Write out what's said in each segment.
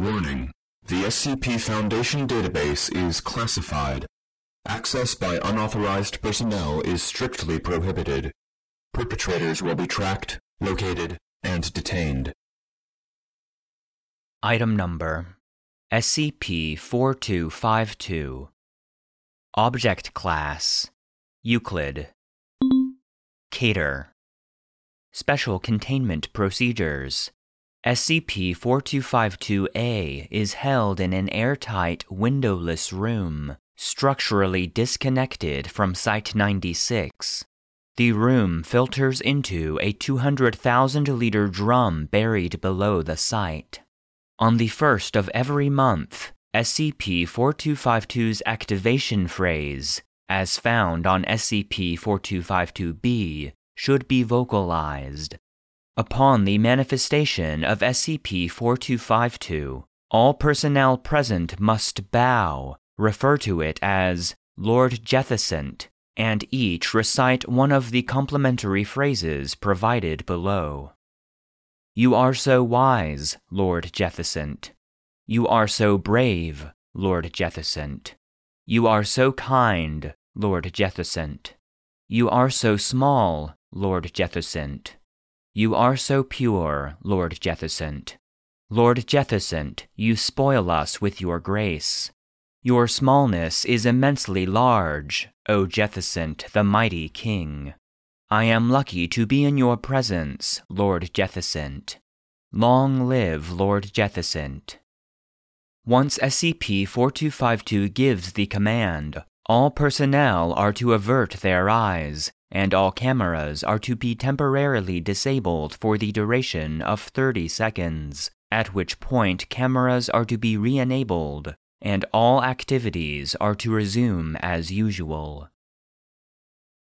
Warning. The SCP Foundation database is classified. Access by unauthorized personnel is strictly prohibited. Perpetrators will be tracked, located, and detained. Item Number SCP-4252. Object Class Euclid. Cater. Special Containment Procedures. SCP-4252-A is held in an airtight, windowless room, structurally disconnected from Site-96. The room filters into a 200,000-liter drum buried below the site. On the first of every month, SCP-4252's activation phrase, as found on SCP-4252-B, should be vocalized. Upon the manifestation of SCP-4252, all personnel present must bow, refer to it as Lord Jethicent, and each recite one of the complementary phrases provided below. You are so wise, Lord Jethicent. You are so brave, Lord Jethicent. You are so kind, Lord Jethicent. You are so small, Lord Jethicent. You are so pure, Lord Jethicent. Lord Jethicent, you spoil us with your grace. Your smallness is immensely large, O Jethicent, the mighty king. I am lucky to be in your presence, Lord Jethicent. Long live Lord Jethicent. Once SCP-4252 gives the command, all personnel are to avert their eyes, and all cameras are to be temporarily disabled for the duration of 30 seconds, at which point cameras are to be re-enabled, and all activities are to resume as usual.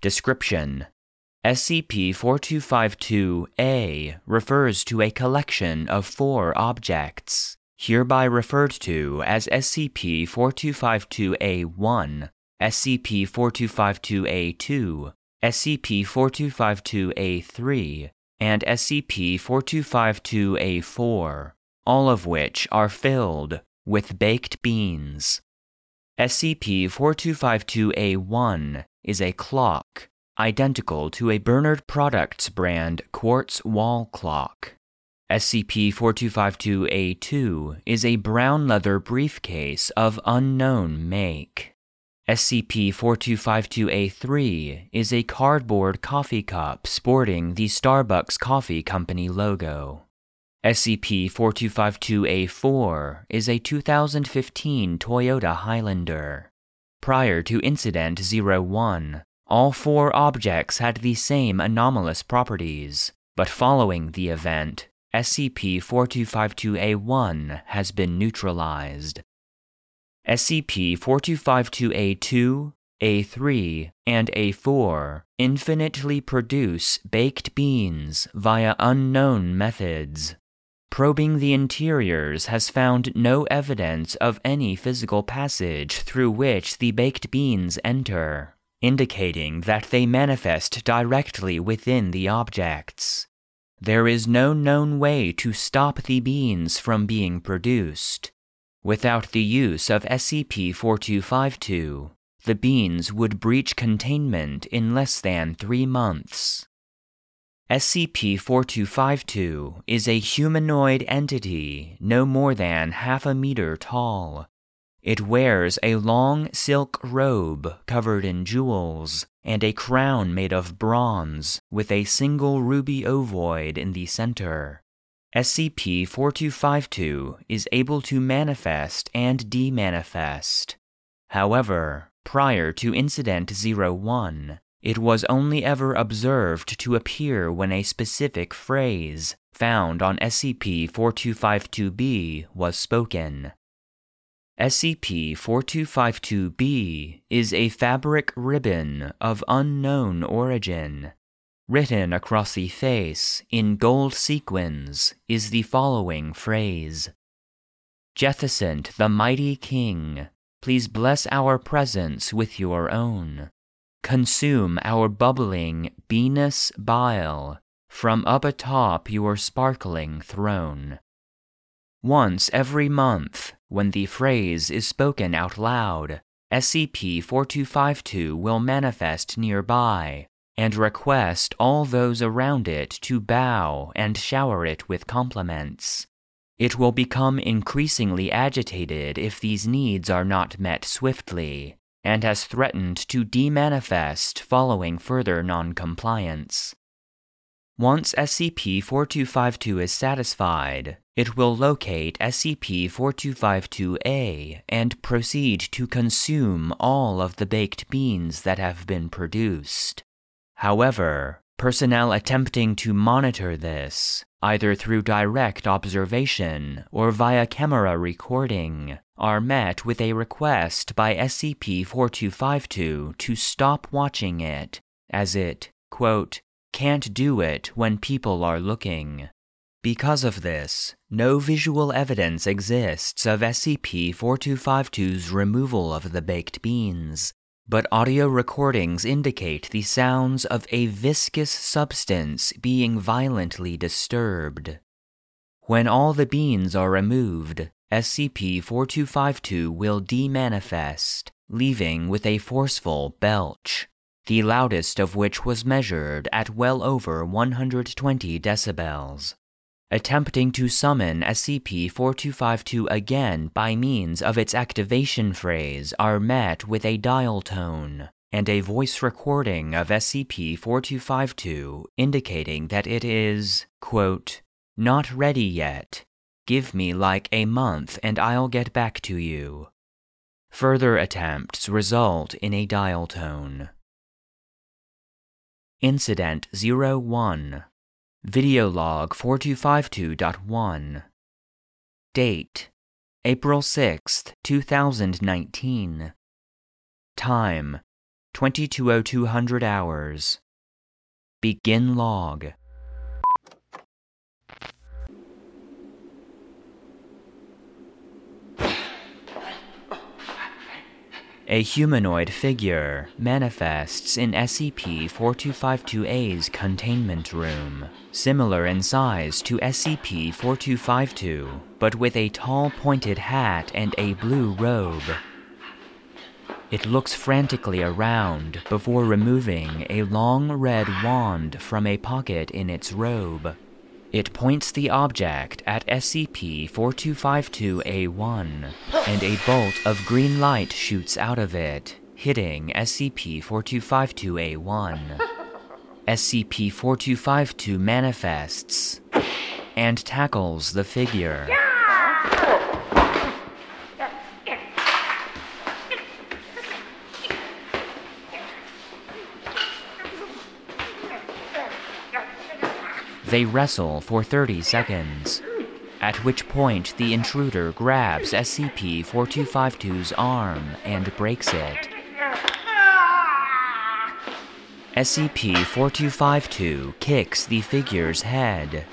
Description. SCP-4252-A refers to a collection of 4 objects, hereby referred to as SCP-4252-A1, SCP-4252-A2, SCP-4252-A3, and SCP-4252-A4, all of which are filled with baked beans. SCP-4252-A1 is a clock, identical to a Bernard Products brand quartz wall clock. SCP-4252-A2 is a brown leather briefcase of unknown make. SCP-4252-A3 is a cardboard coffee cup sporting the Starbucks Coffee Company logo. SCP-4252-A4 is a 2015 Toyota Highlander. Prior to Incident 01, all 4 objects had the same anomalous properties, but following the event, SCP-4252-A1 has been neutralized. SCP-4252-A2, A3, and A4 infinitely produce baked beans via unknown methods. Probing the interiors has found no evidence of any physical passage through which the baked beans enter, indicating that they manifest directly within the objects. There is no known way to stop the beans from being produced. Without the use of SCP-4252, the beans would breach containment in less than 3 months. SCP-4252 is a humanoid entity no more than 1/2 meter tall. It wears a long silk robe covered in jewels and a crown made of bronze with a single ruby ovoid in the center. SCP-4252 is able to manifest and demanifest. However, prior to Incident 01, it was only ever observed to appear when a specific phrase, found on SCP-4252-B, was spoken. SCP-4252-B is a fabric ribbon of unknown origin. Written across the face, in gold sequins, is the following phrase. Jethicent, the mighty king, please bless our presence with your own. Consume our bubbling, Venus bile, from up atop your sparkling throne. Once every month, when the phrase is spoken out loud, SCP-4252 will manifest nearby and request all those around it to bow and shower it with compliments. It will become increasingly agitated if these needs are not met swiftly, and has threatened to demanifest following further noncompliance. Once SCP-4252 is satisfied, it will locate SCP-4252-A and proceed to consume all of the baked beans that have been produced. However, personnel attempting to monitor this, either through direct observation or via camera recording, are met with a request by SCP-4252 to stop watching it, as it, quote, can't do it when people are looking. Because of this, no visual evidence exists of SCP-4252's removal of the baked beans, but audio recordings indicate the sounds of a viscous substance being violently disturbed. When all the beans are removed, SCP-4252 will demanifest, leaving with a forceful belch, the loudest of which was measured at well over 120 decibels. Attempting to summon SCP-4252 again by means of its activation phrase are met with a dial tone and a voice recording of SCP-4252 indicating that it is, quote, not ready yet. Give me like a month and I'll get back to you. Further attempts result in a dial tone. Incident 01. Videolog 4252.1. Date: April 6, 2019. Time: 22:02 hours. Begin log. A humanoid figure manifests in SCP-4252-A's containment room, similar in size to SCP-4252, but with a tall pointed hat and a blue robe. It looks frantically around before removing a long red wand from a pocket in its robe. It points the object at SCP-4252-A1, and a bolt of green light shoots out of it, hitting SCP-4252-A1. SCP-4252 manifests and tackles the figure. They wrestle for 30 seconds, at which point the intruder grabs SCP-4252's arm and breaks it. SCP-4252 kicks the figure's head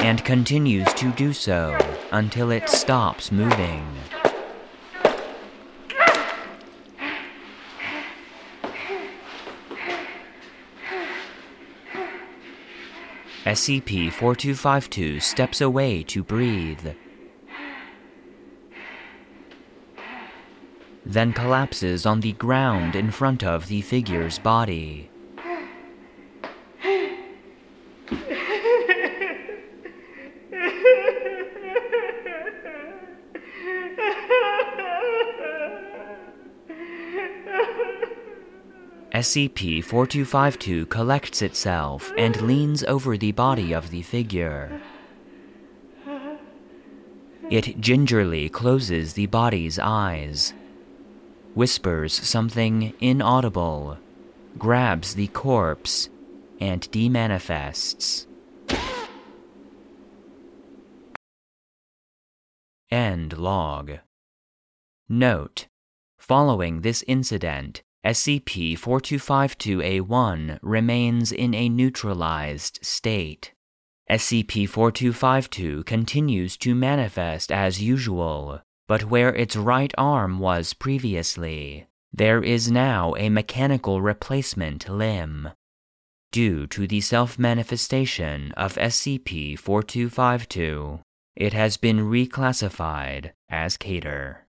and continues to do so until it stops moving. SCP-4252 steps away to breathe, then collapses on the ground in front of the figure's body. SCP-4252 collects itself and leans over the body of the figure. It gingerly closes the body's eyes, whispers something inaudible, grabs the corpse, and demanifests. End log. Note: following this incident, SCP-4252-A1 remains in a neutralized state. SCP-4252 continues to manifest as usual, but where its right arm was previously, there is now a mechanical replacement limb. Due to the self-manifestation of SCP-4252, it has been reclassified as Cater.